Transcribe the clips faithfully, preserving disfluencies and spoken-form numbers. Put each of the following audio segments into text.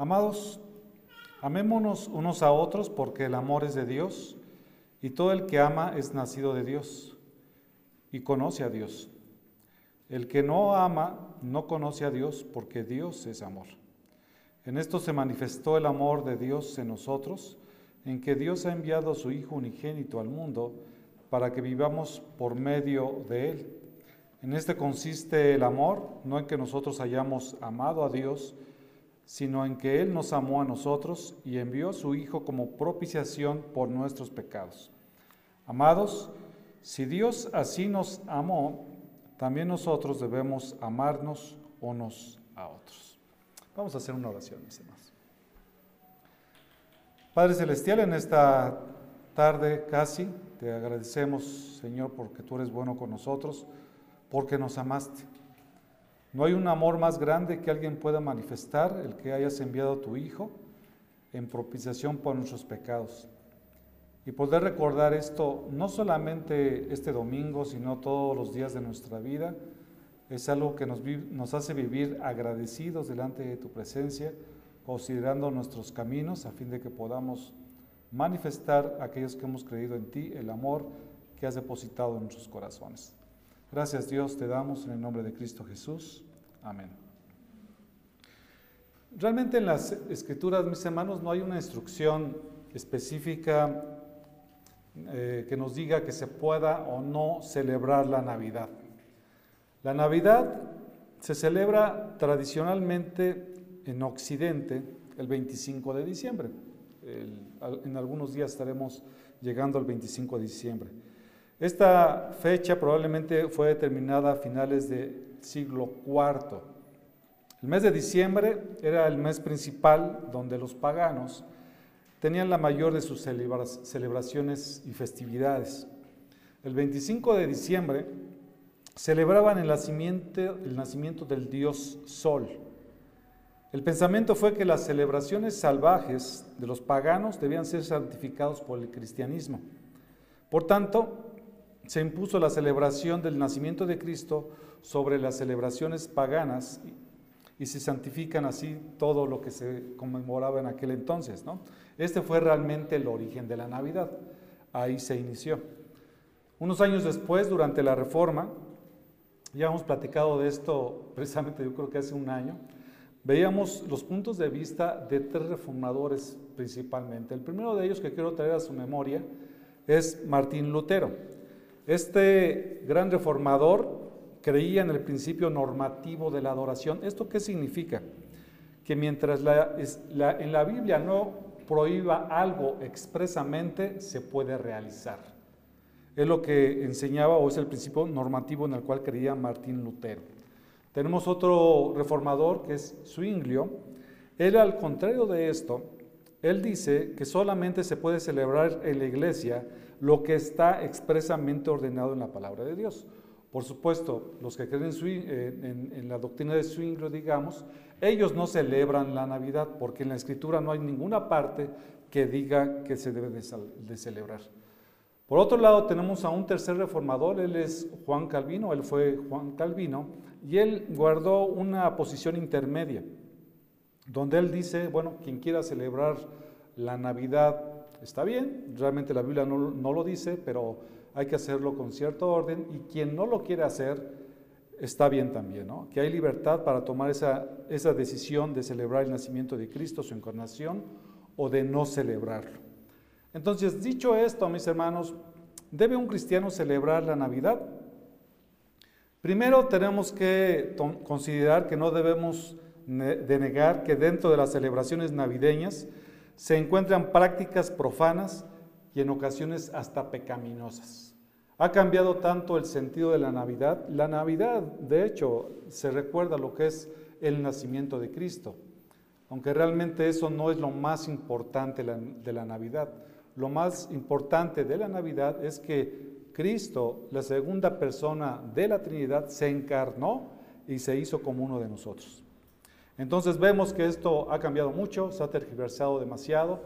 Amados, amémonos unos a otros porque el amor es de Dios y todo el que ama es nacido de Dios y conoce a Dios. El que no ama no conoce a Dios porque Dios es amor. En esto se manifestó el amor de Dios en nosotros, en que Dios ha enviado a su Hijo unigénito al mundo para que vivamos por medio de Él. En este consiste el amor, no en que nosotros hayamos amado a Dios, sino en que Él nos amó a nosotros y envió a su Hijo como propiciación por nuestros pecados. Amados, si Dios así nos amó, también nosotros debemos amarnos unos a otros. Vamos a hacer una oración, mis hermanos. Padre Celestial, en esta tarde casi, te agradecemos, Señor, porque tú eres bueno con nosotros, porque nos amaste. No hay un amor más grande que alguien pueda manifestar, el que hayas enviado a tu Hijo en propiciación por nuestros pecados. Y poder recordar esto, no solamente este domingo, sino todos los días de nuestra vida, es algo que nos, nos hace vivir agradecidos delante de tu presencia, considerando nuestros caminos, a fin de que podamos manifestar a aquellos que hemos creído en ti, el amor que has depositado en nuestros corazones. Gracias, Dios, te damos en el nombre de Cristo Jesús. Amén. Realmente en las Escrituras, mis hermanos, no hay una instrucción específica Eh, que nos diga que se pueda o no celebrar la Navidad. La Navidad se celebra tradicionalmente en Occidente el veinticinco de diciembre. El, al, en algunos días estaremos llegando al veinticinco de diciembre. Esta fecha probablemente fue determinada a finales del siglo cuarto. El mes de diciembre era el mes principal donde los paganos tenían la mayor de sus celebraciones y festividades. El veinticinco de diciembre celebraban el nacimiento, el nacimiento del dios Sol. El pensamiento fue que las celebraciones salvajes de los paganos debían ser santificados por el cristianismo. Por tanto, se impuso la celebración del nacimiento de Cristo sobre las celebraciones paganas y se santifican así todo lo que se conmemoraba en aquel entonces, ¿no? Este fue realmente el origen de la Navidad, ahí se inició. Unos años después, durante la Reforma, ya hemos platicado de esto precisamente yo creo que hace un año, veíamos los puntos de vista de tres reformadores principalmente. El primero de ellos que quiero traer a su memoria es Martín Lutero. Este gran reformador creía en el principio normativo de la adoración. ¿Esto qué significa? Que mientras la, es, la, en la Biblia no prohíba algo expresamente, se puede realizar. Es lo que enseñaba o es el principio normativo en el cual creía Martín Lutero. Tenemos otro reformador que es Zwinglio. Él, al contrario de esto, él dice que solamente se puede celebrar en la iglesia lo que está expresamente ordenado en la palabra de Dios. Por supuesto, los que creen en, su, en, en la doctrina de Zwinglio, digamos, ellos no celebran la Navidad, porque en la Escritura no hay ninguna parte que diga que se debe de, de celebrar. Por otro lado, tenemos a un tercer reformador, él es Juan Calvino, él fue Juan Calvino, y él guardó una posición intermedia, donde él dice, bueno, quien quiera celebrar la Navidad está bien, realmente la Biblia no, no lo dice, pero hay que hacerlo con cierto orden, y quien no lo quiere hacer, está bien también, ¿no? Que hay libertad para tomar esa, esa decisión de celebrar el nacimiento de Cristo, su encarnación, o de no celebrarlo. Entonces, dicho esto, mis hermanos, ¿debe un cristiano celebrar la Navidad? Primero tenemos que considerar que no debemos denegar que dentro de las celebraciones navideñas se encuentran prácticas profanas y en ocasiones hasta pecaminosas. Ha cambiado tanto el sentido de la Navidad. La Navidad, de hecho, se recuerda lo que es el nacimiento de Cristo, aunque realmente eso no es lo más importante de la Navidad. Lo más importante de la Navidad es que Cristo, la segunda persona de la Trinidad, se encarnó y se hizo como uno de nosotros. Entonces vemos que esto ha cambiado mucho, se ha tergiversado demasiado.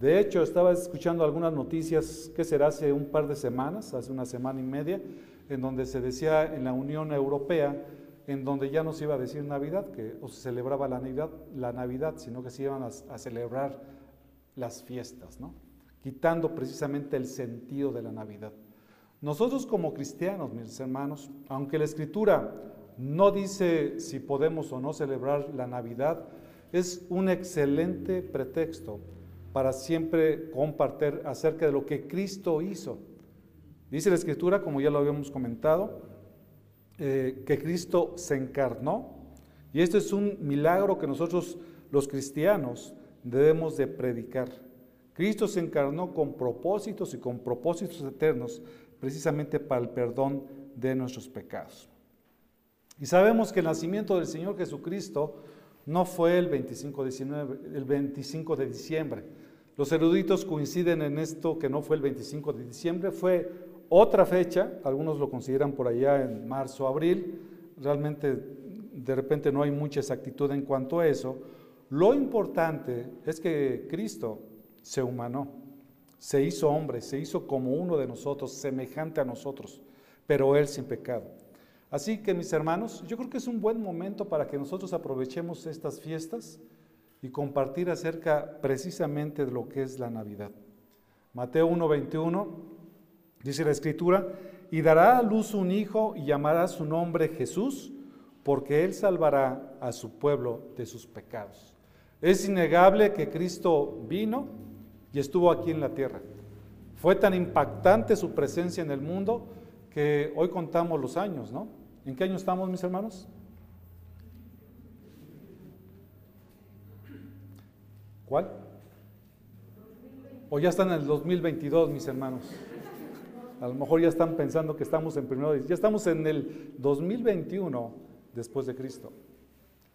De hecho, estaba escuchando algunas noticias, ¿qué será? Hace un par de semanas, hace una semana y media, en donde se decía en la Unión Europea en donde ya no se iba a decir Navidad, que o se celebraba la Navidad, la Navidad sino que se iban a, a celebrar las fiestas, ¿no? Quitando precisamente el sentido de la Navidad. Nosotros como cristianos, mis hermanos, aunque la Escritura no dice si podemos o no celebrar la Navidad, es un excelente pretexto para siempre compartir acerca de lo que Cristo hizo. Dice la Escritura, como ya lo habíamos comentado, eh, que Cristo se encarnó, y esto es un milagro que nosotros los cristianos debemos de predicar. Cristo se encarnó con propósitos y con propósitos eternos, precisamente para el perdón de nuestros pecados. Y sabemos que el nacimiento del Señor Jesucristo no fue el veinticinco de diciembre. Los eruditos coinciden en esto, que no fue el veinticinco de diciembre, fue otra fecha, algunos lo consideran por allá en marzo, abril, realmente de repente no hay mucha exactitud en cuanto a eso. Lo importante es que Cristo se humanó, se hizo hombre, se hizo como uno de nosotros, semejante a nosotros, pero Él sin pecado. Así que, mis hermanos, yo creo que es un buen momento para que nosotros aprovechemos estas fiestas y compartir acerca precisamente de lo que es la Navidad. Mateo uno veintiuno, dice la Escritura, y dará a luz un hijo y llamará su nombre Jesús, porque Él salvará a su pueblo de sus pecados. Es innegable que Cristo vino y estuvo aquí en la tierra. Fue tan impactante su presencia en el mundo que hoy contamos los años, ¿no? ¿En qué año estamos, mis hermanos? ¿Cuál? O ya están en el dos mil veintidós, mis hermanos. A lo mejor ya están pensando que estamos en primero. Ya estamos en el dos mil veintiuno después de Cristo.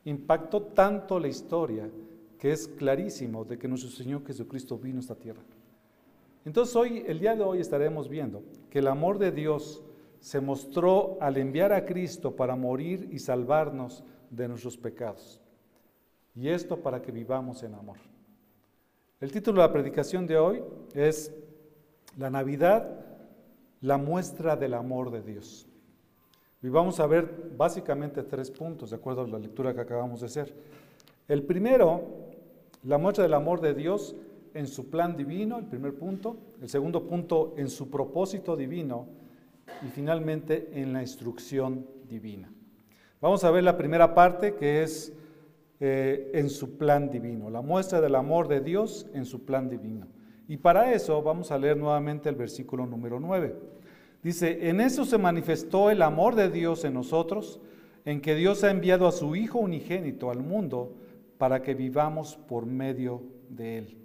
Impactó tanto la historia que es clarísimo de que nuestro Señor Jesucristo vino a esta tierra. Entonces hoy, el día de hoy estaremos viendo que el amor de Dios se mostró al enviar a Cristo para morir y salvarnos de nuestros pecados. Y esto para que vivamos en amor. El título de la predicación de hoy es La Navidad, la muestra del amor de Dios. Y vamos a ver básicamente tres puntos, de acuerdo a la lectura que acabamos de hacer. El primero, la muestra del amor de Dios en su plan divino, el primer punto. El segundo punto, en su propósito divino. Y finalmente, en la instrucción divina. Vamos a ver la primera parte, que es eh, en su plan divino. La muestra del amor de Dios en su plan divino. Y para eso vamos a leer nuevamente el versículo número nueve. Dice, en eso se manifestó el amor de Dios en nosotros, en que Dios ha enviado a su Hijo unigénito al mundo para que vivamos por medio de Él.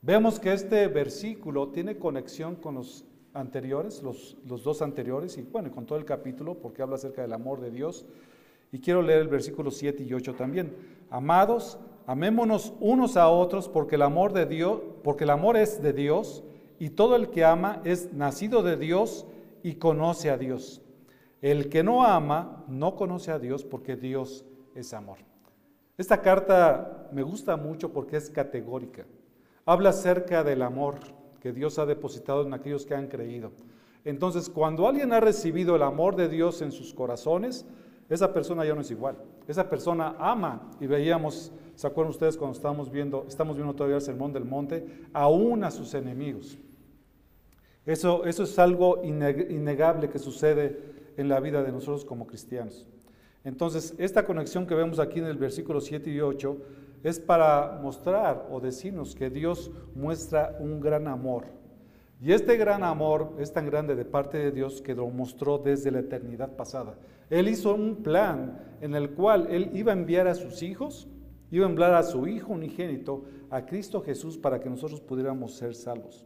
Vemos que este versículo tiene conexión con los anteriores, los, los dos anteriores, y bueno, con todo el capítulo, porque habla acerca del amor de Dios. Y quiero leer el versículo siete y ocho también. Amados, amémonos unos a otros, porque el amor de Dios, porque el amor es de Dios, y todo el que ama es nacido de Dios y conoce a Dios. El que no ama, no conoce a Dios, porque Dios es amor. Esta carta me gusta mucho porque es categórica. Habla acerca del amor que Dios ha depositado en aquellos que han creído. Entonces, cuando alguien ha recibido el amor de Dios en sus corazones, esa persona ya no es igual. Esa persona ama, y veíamos, ¿se acuerdan ustedes cuando estábamos viendo, estamos viendo todavía el Sermón del Monte? Aún a sus enemigos. Eso, eso es algo innegable que sucede en la vida de nosotros como cristianos. Entonces, esta conexión que vemos aquí en el versículo siete y ocho es para mostrar o decirnos que Dios muestra un gran amor. Y este gran amor es tan grande de parte de Dios que lo mostró desde la eternidad pasada. Él hizo un plan en el cual Él iba a enviar a sus hijos, iba a enviar a su Hijo unigénito, a Cristo Jesús, para que nosotros pudiéramos ser salvos.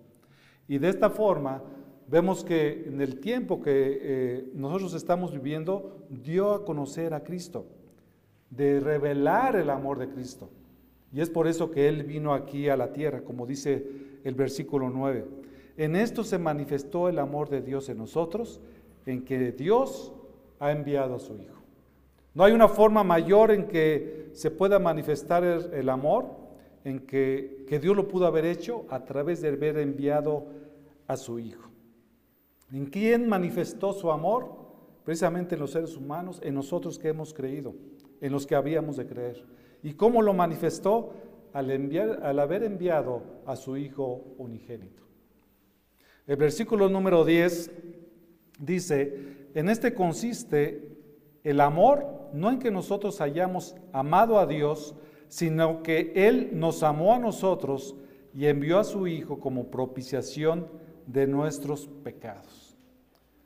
Y de esta forma, vemos que en el tiempo que eh, nosotros estamos viviendo, dio a conocer a Cristo, de revelar el amor de Cristo. Y es por eso que Él vino aquí a la tierra, como dice el versículo nueve. En esto se manifestó el amor de Dios en nosotros, en que Dios ha enviado a su Hijo. No hay una forma mayor en que se pueda manifestar el, el amor, en que, que Dios lo pudo haber hecho a través de haber enviado a su Hijo. ¿En quién manifestó su amor? precisamente en los seres humanos, en nosotros que hemos creído, en los que habíamos de creer. ¿Y cómo lo manifestó? Al enviar, al haber enviado a su Hijo unigénito. El versículo número diez dice, en este consiste el amor, no en que nosotros hayamos amado a Dios, sino que Él nos amó a nosotros y envió a su Hijo como propiciación de nuestros pecados.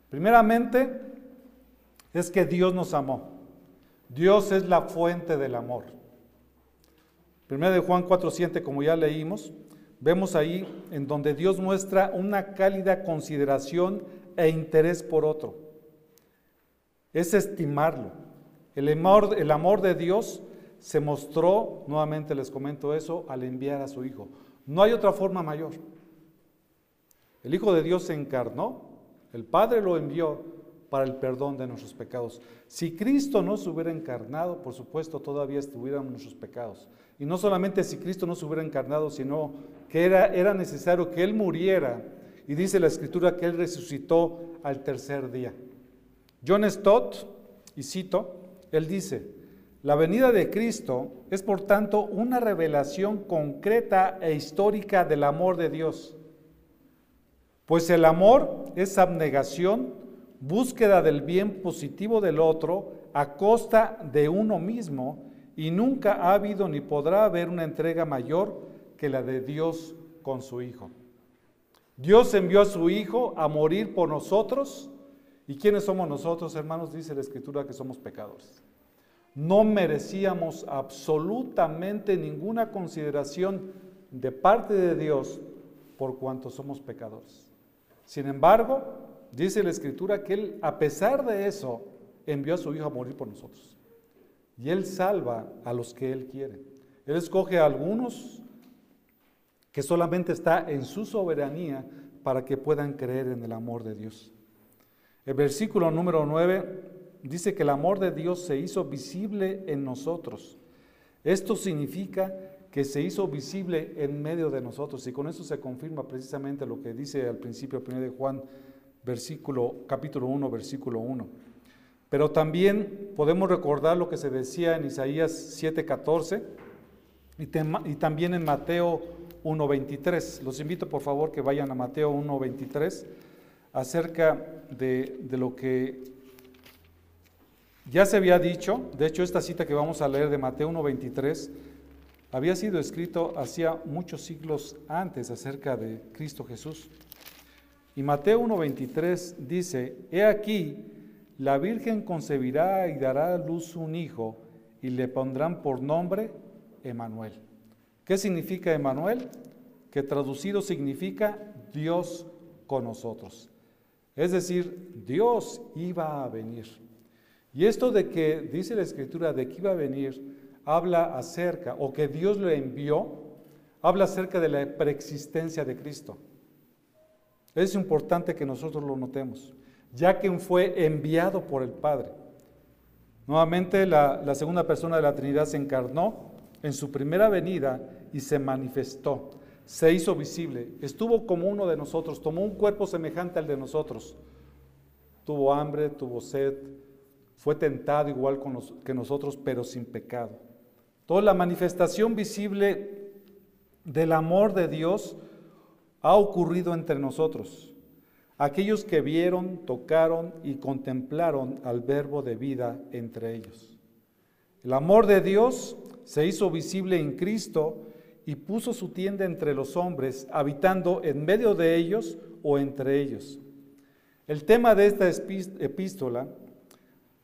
Primeramente, es que Dios nos amó. Dios es la fuente del amor. Primero de Juan cuatro siete, como ya leímos, vemos ahí en donde Dios muestra una cálida consideración e interés por otro. Es estimarlo. El amor, el amor de Dios se mostró, nuevamente les comento eso, al enviar a su Hijo. No hay otra forma mayor. El Hijo de Dios se encarnó, el Padre lo envió para el perdón de nuestros pecados. Si Cristo no se hubiera encarnado, por supuesto, todavía estuviéramos nuestros pecados. Y no solamente si Cristo no se hubiera encarnado, sino que era, era necesario que Él muriera. Y dice la Escritura que Él resucitó al tercer día. John Stott, y cito, él dice, la venida de Cristo es por tanto una revelación concreta e histórica del amor de Dios. Pues el amor es abnegación, búsqueda del bien positivo del otro a costa de uno mismo, y nunca ha habido ni podrá haber una entrega mayor que la de Dios con su Hijo. Dios envió a su Hijo a morir por nosotros. ¿Y quiénes somos nosotros, hermanos? Dice la Escritura que somos pecadores. No merecíamos absolutamente ninguna consideración de parte de Dios por cuanto somos pecadores. Sin embargo, dice la Escritura que Él, a pesar de eso, envió a su Hijo a morir por nosotros. Y Él salva a los que Él quiere. Él escoge a algunos que solamente está en su soberanía para que puedan creer en el amor de Dios. El versículo número nueve dice que el amor de Dios se hizo visible en nosotros. Esto significa que se hizo visible en medio de nosotros. Y con eso se confirma precisamente lo que dice al principio primero de Juan, Versículo, capítulo uno, versículo uno. Pero también podemos recordar lo que se decía en Isaías siete catorce y, tema, y también en Mateo uno veintitrés. Los invito por favor que vayan a Mateo uno veintitrés acerca de, de lo que ya se había dicho. De hecho, esta cita que vamos a leer de Mateo uno veintitrés había sido escrito hacía muchos siglos antes acerca de Cristo Jesús. Y Mateo uno veintitrés dice, he aquí, la Virgen concebirá y dará a luz un hijo, y le pondrán por nombre Emanuel. ¿Qué significa Emanuel? Que traducido significa Dios con nosotros. Es decir, Dios iba a venir. Y esto de que dice la Escritura de que iba a venir, habla acerca, o que Dios lo envió, habla acerca de la preexistencia de Cristo. Es importante que nosotros lo notemos, ya que fue enviado por el Padre. Nuevamente la, la segunda persona de la Trinidad se encarnó en su primera venida y se manifestó, se hizo visible, estuvo como uno de nosotros, tomó un cuerpo semejante al de nosotros, tuvo hambre, tuvo sed, fue tentado igual con los, que nosotros, pero sin pecado. Toda la manifestación visible del amor de Dios ha ocurrido entre nosotros, aquellos que vieron, tocaron y contemplaron al Verbo de vida entre ellos. El amor de Dios se hizo visible en Cristo y puso su tienda entre los hombres, habitando en medio de ellos o entre ellos. El tema de esta epístola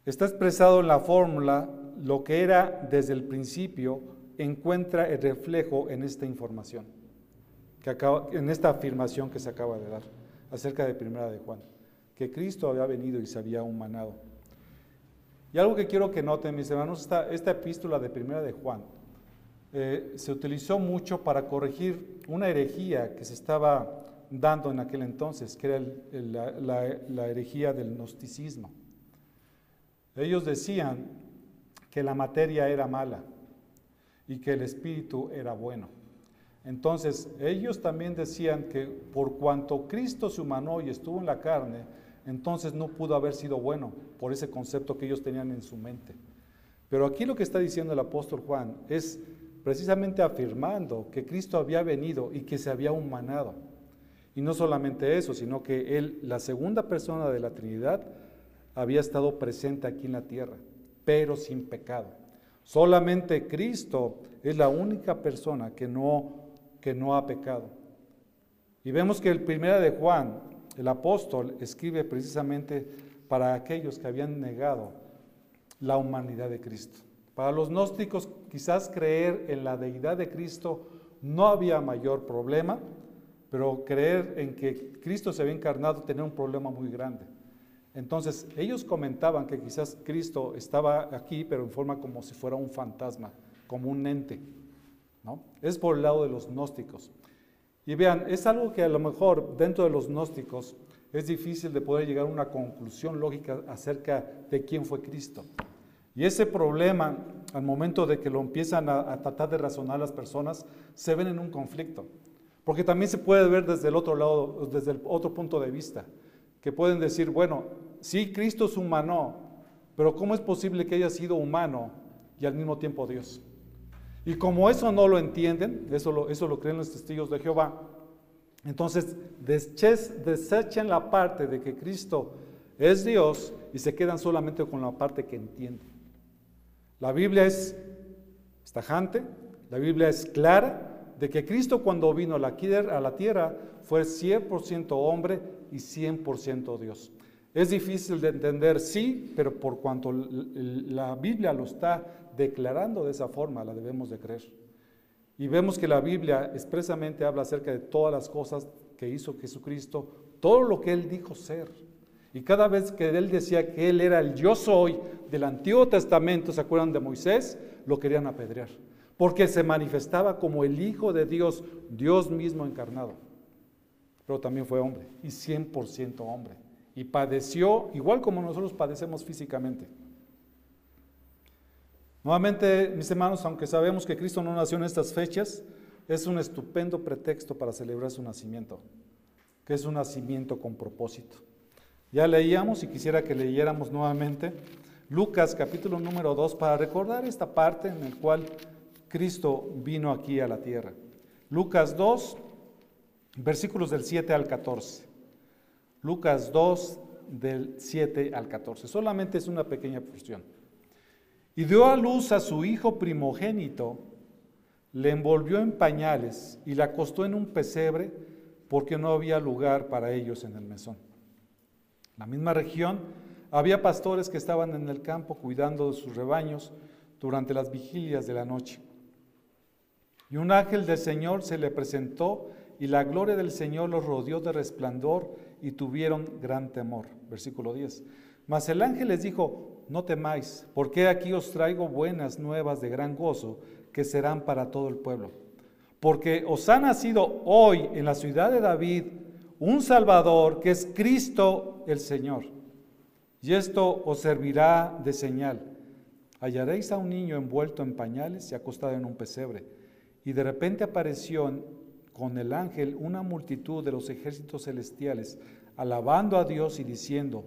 está expresado en la fórmula, lo que era desde el principio, encuentra el reflejo en esta información. Que acaba, en esta afirmación que se acaba de dar acerca de Primera de Juan, que Cristo había venido y se había humanado. Y algo que quiero que noten, mis hermanos, esta, esta epístola de Primera de Juan eh, se utilizó mucho para corregir una herejía que se estaba dando en aquel entonces, que era el, el, la, la, la herejía del gnosticismo. Ellos decían que la materia era mala y que el espíritu era bueno. Entonces, ellos también decían que por cuanto Cristo se humanó y estuvo en la carne, entonces no pudo haber sido bueno por ese concepto que ellos tenían en su mente. Pero aquí lo que está diciendo el apóstol Juan es precisamente afirmando que Cristo había venido y que se había humanado. Y no solamente eso, sino que Él, la segunda persona de la Trinidad, había estado presente aquí en la tierra, pero sin pecado. Solamente Cristo es la única persona que no, que no ha pecado. Y vemos que el primera de Juan, el apóstol, escribe precisamente para aquellos que habían negado la humanidad de Cristo. Para los gnósticos, quizás creer en la deidad de Cristo no había mayor problema, pero creer en que Cristo se había encarnado tenía un problema muy grande. Entonces, ellos comentaban que quizás Cristo estaba aquí, pero en forma como si fuera un fantasma, como un ente, ¿no? Es por el lado de los gnósticos. Y vean, es algo que a lo mejor dentro de los gnósticos es difícil de poder llegar a una conclusión lógica acerca de quién fue Cristo. Y ese problema, al momento de que lo empiezan a, a tratar de razonar las personas, se ven en un conflicto. Porque también se puede ver desde el otro lado, desde el otro punto de vista, que pueden decir, bueno, sí, Cristo es humano, pero ¿cómo es posible que haya sido humano y al mismo tiempo Dios? Y como eso no lo entienden, eso lo, eso lo creen los testigos de Jehová, entonces desechen la parte de que Cristo es Dios y se quedan solamente con la parte que entienden. La Biblia es tajante, la Biblia es clara, de que Cristo cuando vino a la tierra fue cien por ciento hombre y cien por ciento Dios. Es difícil de entender, sí, pero por cuanto la Biblia lo está declarando de esa forma, la debemos de creer. Y vemos que la Biblia expresamente habla acerca de todas las cosas que hizo Jesucristo, todo lo que Él dijo ser. Y cada vez que Él decía que Él era el yo soy del Antiguo Testamento, ¿se acuerdan de Moisés? Lo querían apedrear. Porque se manifestaba como el Hijo de Dios, Dios mismo encarnado. Pero también fue hombre, y cien por ciento hombre. Y padeció, igual como nosotros padecemos físicamente. Nuevamente, mis hermanos, aunque sabemos que Cristo no nació en estas fechas, es un estupendo pretexto para celebrar su nacimiento, que es un nacimiento con propósito. Ya leíamos, y quisiera que leyéramos nuevamente, Lucas capítulo número dos, para recordar esta parte en el cual Cristo vino aquí a la tierra. Lucas dos, versículos del siete al catorce. Lucas dos, del siete al catorce. Solamente es una pequeña porción. Y dio a luz a su hijo primogénito, le envolvió en pañales y la acostó en un pesebre porque no había lugar para ellos en el mesón. En la misma región había pastores que estaban en el campo cuidando de sus rebaños durante las vigilias de la noche. Y un ángel del Señor se le presentó, y la gloria del Señor los rodeó de resplandor, y tuvieron gran temor. Versículo diez. Mas el ángel les dijo, no temáis, porque aquí os traigo buenas nuevas de gran gozo, que serán para todo el pueblo. Porque os ha nacido hoy en la ciudad de David un Salvador, que es Cristo el Señor. Y esto os servirá de señal. Hallaréis a un niño envuelto en pañales y acostado en un pesebre. Y de repente apareció con el ángel una multitud de los ejércitos celestiales, alabando a Dios y diciendo,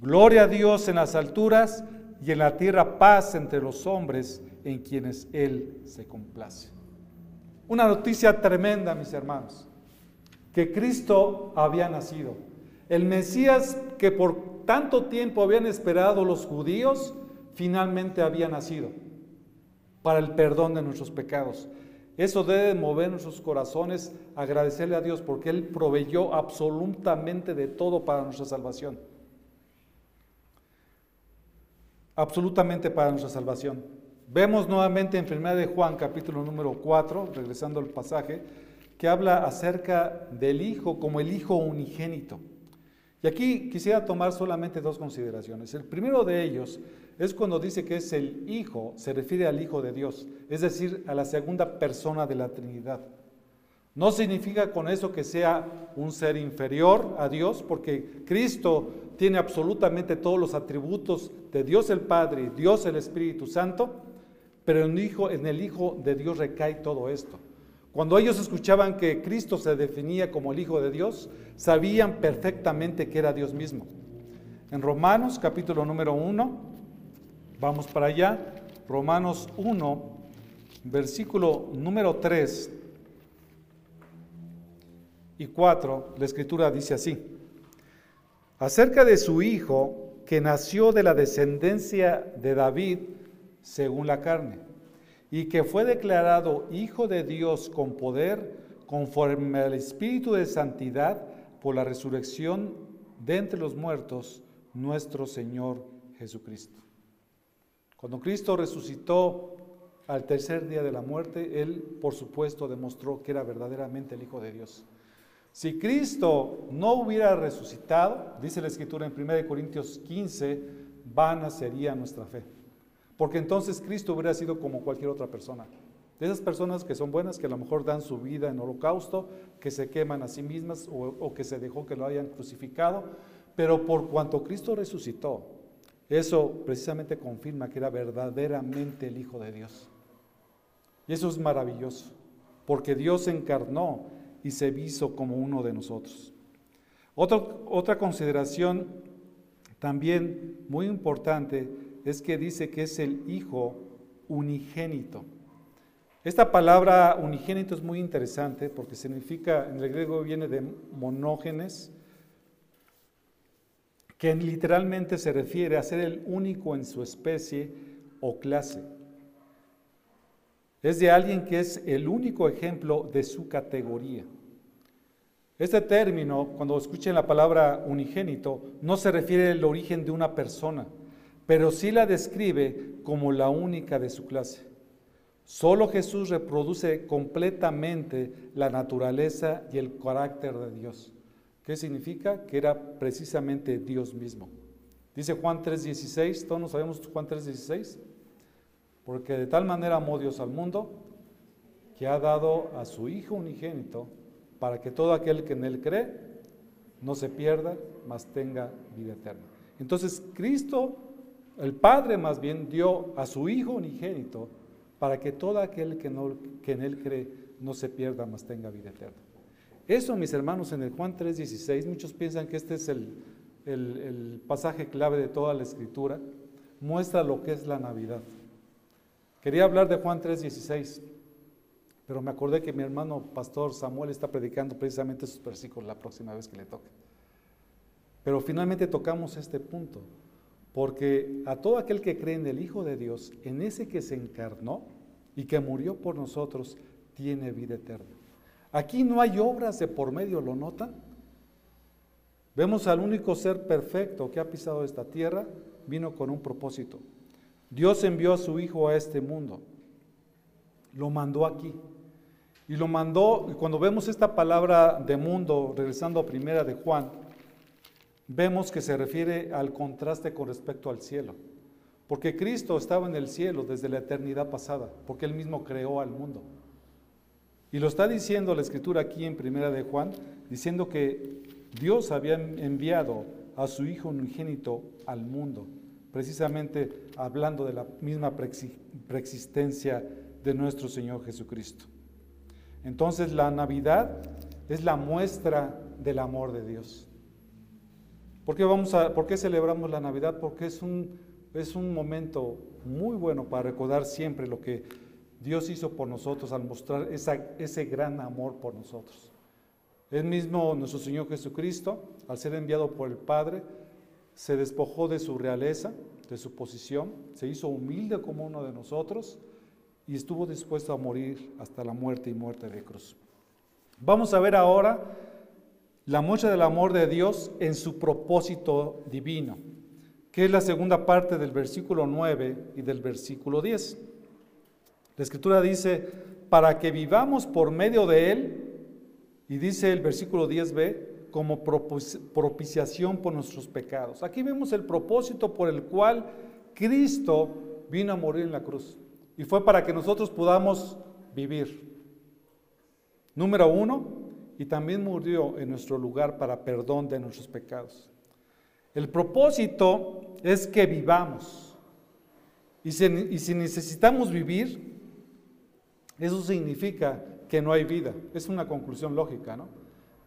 gloria a Dios en las alturas y en la tierra paz entre los hombres en quienes Él se complace. Una noticia tremenda, mis hermanos, que Cristo había nacido. El Mesías que por tanto tiempo habían esperado los judíos, finalmente había nacido para el perdón de nuestros pecados. Eso debe mover nuestros corazones, agradecerle a Dios porque Él proveyó absolutamente de todo para nuestra salvación. Absolutamente para nuestra salvación. Vemos nuevamente en primera de Juan, capítulo número cuatro, regresando al pasaje, que habla acerca del Hijo como el Hijo unigénito. Y aquí quisiera tomar solamente dos consideraciones. El primero de ellos es cuando dice que es el Hijo, se refiere al Hijo de Dios, es decir, a la segunda persona de la Trinidad. No significa con eso que sea un ser inferior a Dios, porque Cristo tiene absolutamente todos los atributos de Dios el Padre y Dios el Espíritu Santo, pero en el Hijo, en el Hijo de Dios recae todo esto. Cuando ellos escuchaban que Cristo se definía como el Hijo de Dios, sabían perfectamente que era Dios mismo. en Romanos capítulo número uno, vamos para allá, Romanos uno, versículo número tres y cuatro, la Escritura dice así: acerca de su hijo que nació de la descendencia de David según la carne, y que fue declarado hijo de Dios con poder, conforme al espíritu de santidad, por la resurrección de entre los muertos, nuestro Señor Jesucristo. Cuando Cristo resucitó al tercer día de la muerte, Él, por supuesto, demostró que era verdaderamente el Hijo de Dios. Si Cristo no hubiera resucitado, dice la Escritura en primera de Corintios quince, vana sería nuestra fe. Porque entonces Cristo hubiera sido como cualquier otra persona. De esas personas que son buenas, que a lo mejor dan su vida en holocausto, que se queman a sí mismas o, o que se dejó que lo hayan crucificado, pero por cuanto Cristo resucitó, eso precisamente confirma que era verdaderamente el Hijo de Dios. Y eso es maravilloso, porque Dios se encarnó y se hizo como uno de nosotros. Otro, otra consideración también muy importante es que dice que es el Hijo unigénito. Esta palabra unigénito es muy interesante porque significa, en el griego viene de monógenes, que literalmente se refiere a ser el único en su especie o clase. Es de alguien que es el único ejemplo de su categoría. Este término, cuando escuchen la palabra unigénito, no se refiere al origen de una persona, pero sí la describe como la única de su clase. Solo Jesús reproduce completamente la naturaleza y el carácter de Dios. ¿Qué significa? Que era precisamente Dios mismo. Dice Juan tres dieciséis, todos nos sabemos Juan tres dieciséis, porque de tal manera amó Dios al mundo, que ha dado a su Hijo unigénito, para que todo aquel que en Él cree, no se pierda, mas tenga vida eterna. Entonces Cristo, el Padre más bien, dio a su Hijo unigénito, para que todo aquel que, no, que en Él cree no se pierda, mas tenga vida eterna. Eso, mis hermanos, en el Juan tres dieciséis, muchos piensan que este es el, el, el pasaje clave de toda la Escritura, muestra lo que es la Navidad. Quería hablar de Juan tres dieciséis, pero me acordé que mi hermano Pastor Samuel está predicando precisamente esos versículos la próxima vez que le toque. Pero finalmente tocamos este punto. Porque a todo aquel que cree en el Hijo de Dios, en ese que se encarnó y que murió por nosotros, tiene vida eterna. Aquí no hay obras de por medio, ¿lo notan? Vemos al único ser perfecto que ha pisado esta tierra, vino con un propósito. Dios envió a su Hijo a este mundo, lo mandó aquí. Y lo mandó, y cuando vemos esta palabra de mundo, regresando a primera de Juan, vemos que se refiere al contraste con respecto al cielo, porque Cristo estaba en el cielo desde la eternidad pasada, porque Él mismo creó al mundo. Y lo está diciendo la Escritura aquí en primera de Juan, diciendo que Dios había enviado a su Hijo unigénito al mundo, precisamente hablando de la misma preexistencia de nuestro Señor Jesucristo. Entonces la Navidad es la muestra del amor de Dios. ¿Por qué, vamos a, ¿Por qué celebramos la Navidad? Porque es un, es un momento muy bueno para recordar siempre lo que Dios hizo por nosotros al mostrar esa, ese gran amor por nosotros. Él mismo, nuestro Señor Jesucristo, al ser enviado por el Padre, se despojó de su realeza, de su posición, se hizo humilde como uno de nosotros y estuvo dispuesto a morir hasta la muerte y muerte de cruz. Vamos a ver ahora la muestra del amor de Dios en su propósito divino, que es la segunda parte del versículo nueve y del versículo diez. La Escritura dice, para que vivamos por medio de Él, y dice el versículo diez b, como propiciación por nuestros pecados. Aquí vemos el propósito por el cual Cristo vino a morir en la cruz, y fue para que nosotros podamos vivir. Número uno, y también murió en nuestro lugar para perdón de nuestros pecados. El propósito es que vivamos. Y si, y si necesitamos vivir, eso significa que no hay vida. Es una conclusión lógica, ¿no?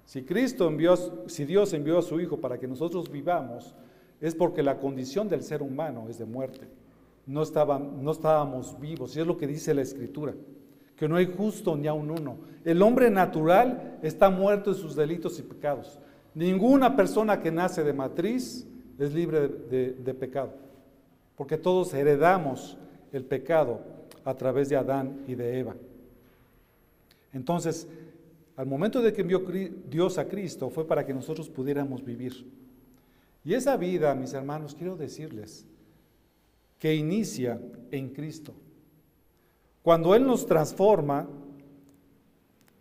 Si Cristo envió, si Dios envió a su Hijo para que nosotros vivamos, es porque la condición del ser humano es de muerte. No estaban, no estábamos vivos, y es lo que dice la Escritura, que no hay justo ni aun uno. El hombre natural está muerto en sus delitos y pecados. Ninguna persona que nace de matriz es libre de, de, de pecado, porque todos heredamos el pecado a través de Adán y de Eva. Entonces, al momento de que envió Dios a Cristo, fue para que nosotros pudiéramos vivir. Y esa vida, mis hermanos, quiero decirles, que inicia en Cristo. Cuando Él nos transforma,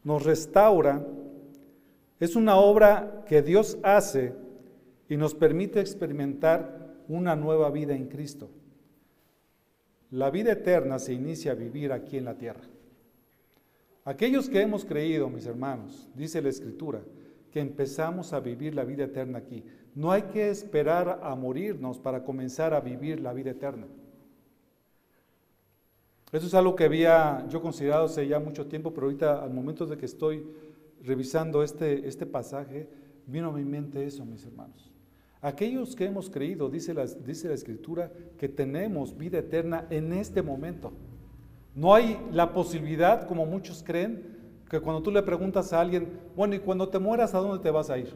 nos restaura, es una obra que Dios hace y nos permite experimentar una nueva vida en Cristo. La vida eterna se inicia a vivir aquí en la tierra. Aquellos que hemos creído, mis hermanos, dice la Escritura, que empezamos a vivir la vida eterna aquí. No hay que esperar a morirnos para comenzar a vivir la vida eterna. Eso es algo que había yo considerado hace ya mucho tiempo, pero ahorita, al momento de que estoy revisando este, este pasaje, vino a mi mente eso, mis hermanos. Aquellos que hemos creído, dice la, dice la Escritura, que tenemos vida eterna en este momento. No hay la posibilidad, como muchos creen, que cuando tú le preguntas a alguien, bueno, y cuando te mueras, ¿a dónde te vas a ir?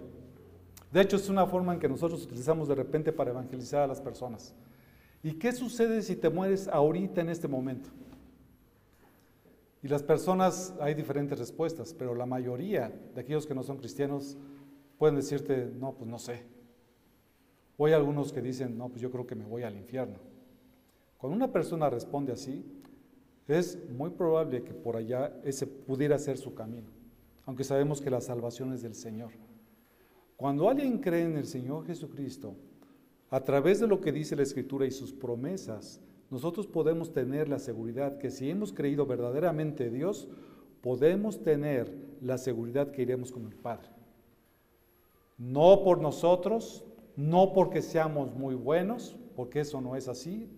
De hecho, es una forma en que nosotros utilizamos de repente para evangelizar a las personas. ¿Y qué sucede si te mueres ahorita en este momento? Y las personas, hay diferentes respuestas, pero la mayoría de aquellos que no son cristianos pueden decirte, no, pues no sé. O hay algunos que dicen, no, pues yo creo que me voy al infierno. Cuando una persona responde así, es muy probable que por allá ese pudiera ser su camino, aunque sabemos que la salvación es del Señor. Cuando alguien cree en el Señor Jesucristo, a través de lo que dice la Escritura y sus promesas, nosotros podemos tener la seguridad que si hemos creído verdaderamente en Dios, podemos tener la seguridad que iremos con el Padre. No por nosotros, no porque seamos muy buenos, porque eso no es así.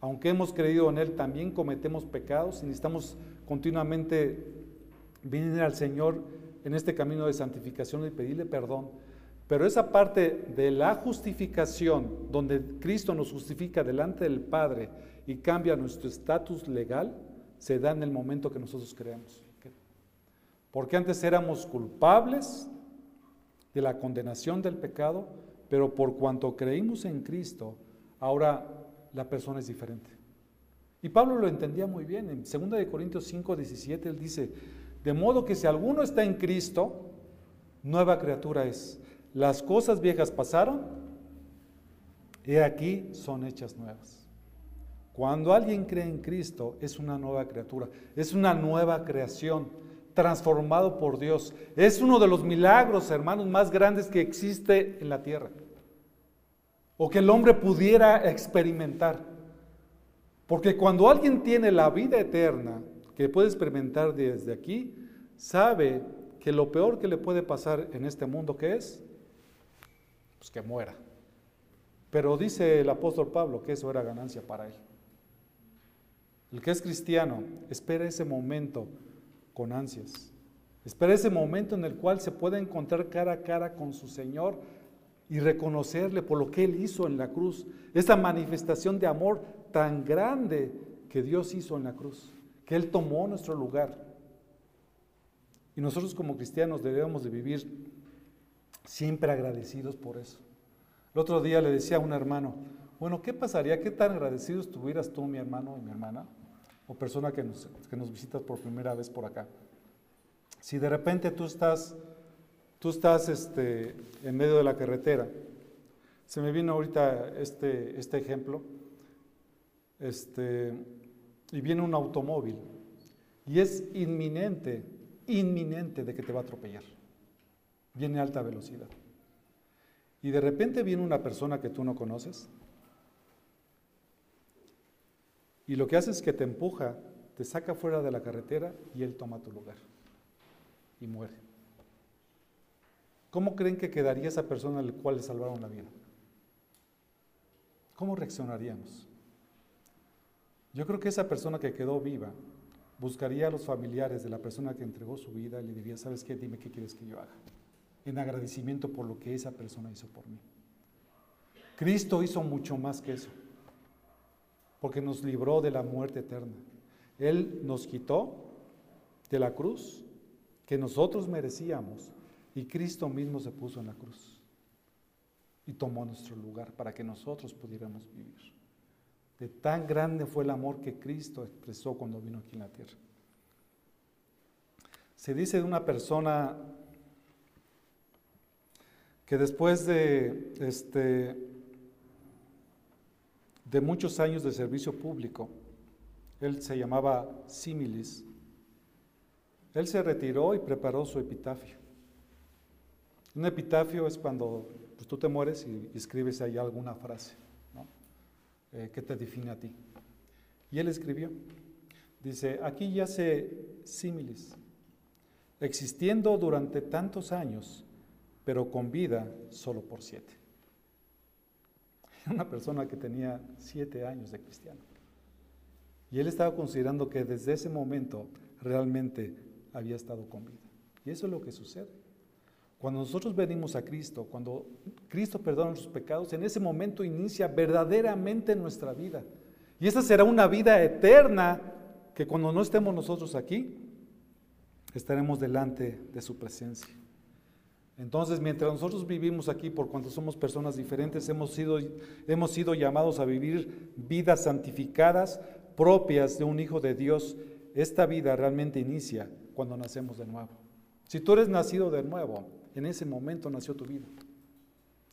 Aunque hemos creído en Él, también cometemos pecados y necesitamos continuamente venir al Señor en este camino de santificación y pedirle perdón. Pero esa parte de la justificación, donde Cristo nos justifica delante del Padre y cambia nuestro estatus legal, se da en el momento que nosotros creemos. Porque antes éramos culpables de la condenación del pecado, pero por cuanto creímos en Cristo, ahora la persona es diferente. Y Pablo lo entendía muy bien. En segunda de Corintios cinco, diecisiete, él dice, de modo que si alguno está en Cristo, nueva criatura es. Las cosas viejas pasaron, y aquí son hechas nuevas. Cuando alguien cree en Cristo, es una nueva criatura, es una nueva creación, transformado por Dios. Es uno de los milagros, hermanos, más grandes que existe en la tierra, o que el hombre pudiera experimentar. Porque cuando alguien tiene la vida eterna, que puede experimentar desde aquí, sabe que lo peor que le puede pasar en este mundo, ¿qué es? Pues que muera. Pero dice el apóstol Pablo que eso era ganancia para él. El que es cristiano espera ese momento con ansias. Espera ese momento en el cual se puede encontrar cara a cara con su Señor y reconocerle por lo que Él hizo en la cruz, esa manifestación de amor tan grande que Dios hizo en la cruz, que Él tomó nuestro lugar. Y nosotros como cristianos debemos de vivir siempre agradecidos por eso. El otro día le decía a un hermano, bueno, ¿qué pasaría? ¿Qué tan agradecidos estuvieras tú, mi hermano y mi hermana, o persona que nos, que nos visitas por primera vez por acá? Si de repente tú estás... Tú estás este, en medio de la carretera. Se me vino ahorita este, este ejemplo. Este, y viene un automóvil. Y es inminente, inminente de que te va a atropellar. Viene a alta velocidad. Y de repente viene una persona que tú no conoces. Y lo que hace es que te empuja, te saca fuera de la carretera y él toma tu lugar. Y muere. ¿Cómo creen que quedaría esa persona al cual le salvaron la vida? ¿Cómo reaccionaríamos? Yo creo que esa persona que quedó viva buscaría a los familiares de la persona que entregó su vida y le diría, ¿sabes qué? Dime qué quieres que yo haga. En agradecimiento por lo que esa persona hizo por mí. Cristo hizo mucho más que eso, porque nos libró de la muerte eterna. Él nos quitó de la cruz que nosotros merecíamos, y Cristo mismo se puso en la cruz y tomó nuestro lugar para que nosotros pudiéramos vivir. De tan grande fue el amor que Cristo expresó cuando vino aquí en la tierra. Se dice de una persona que después de, este, de muchos años de servicio público, él se llamaba Similis, él se retiró y preparó su epitafio. Un epitafio es cuando pues, tú te mueres y escribes ahí alguna frase, ¿no? eh, que te define a ti. Y él escribió, dice, aquí yace Similis, existiendo durante tantos años, pero con vida solo por siete. Era una persona que tenía siete años de cristiano. Y él estaba considerando que desde ese momento realmente había estado con vida. Y eso es lo que sucede. Cuando nosotros venimos a Cristo, cuando Cristo perdona nuestros pecados, en ese momento inicia verdaderamente nuestra vida. Y esa será una vida eterna que cuando no estemos nosotros aquí, estaremos delante de su presencia. Entonces, mientras nosotros vivimos aquí, por cuanto somos personas diferentes, hemos sido, hemos sido llamados a vivir vidas santificadas, propias de un hijo de Dios. Esta vida realmente inicia cuando nacemos de nuevo. Si tú eres nacido de nuevo, en ese momento nació tu vida.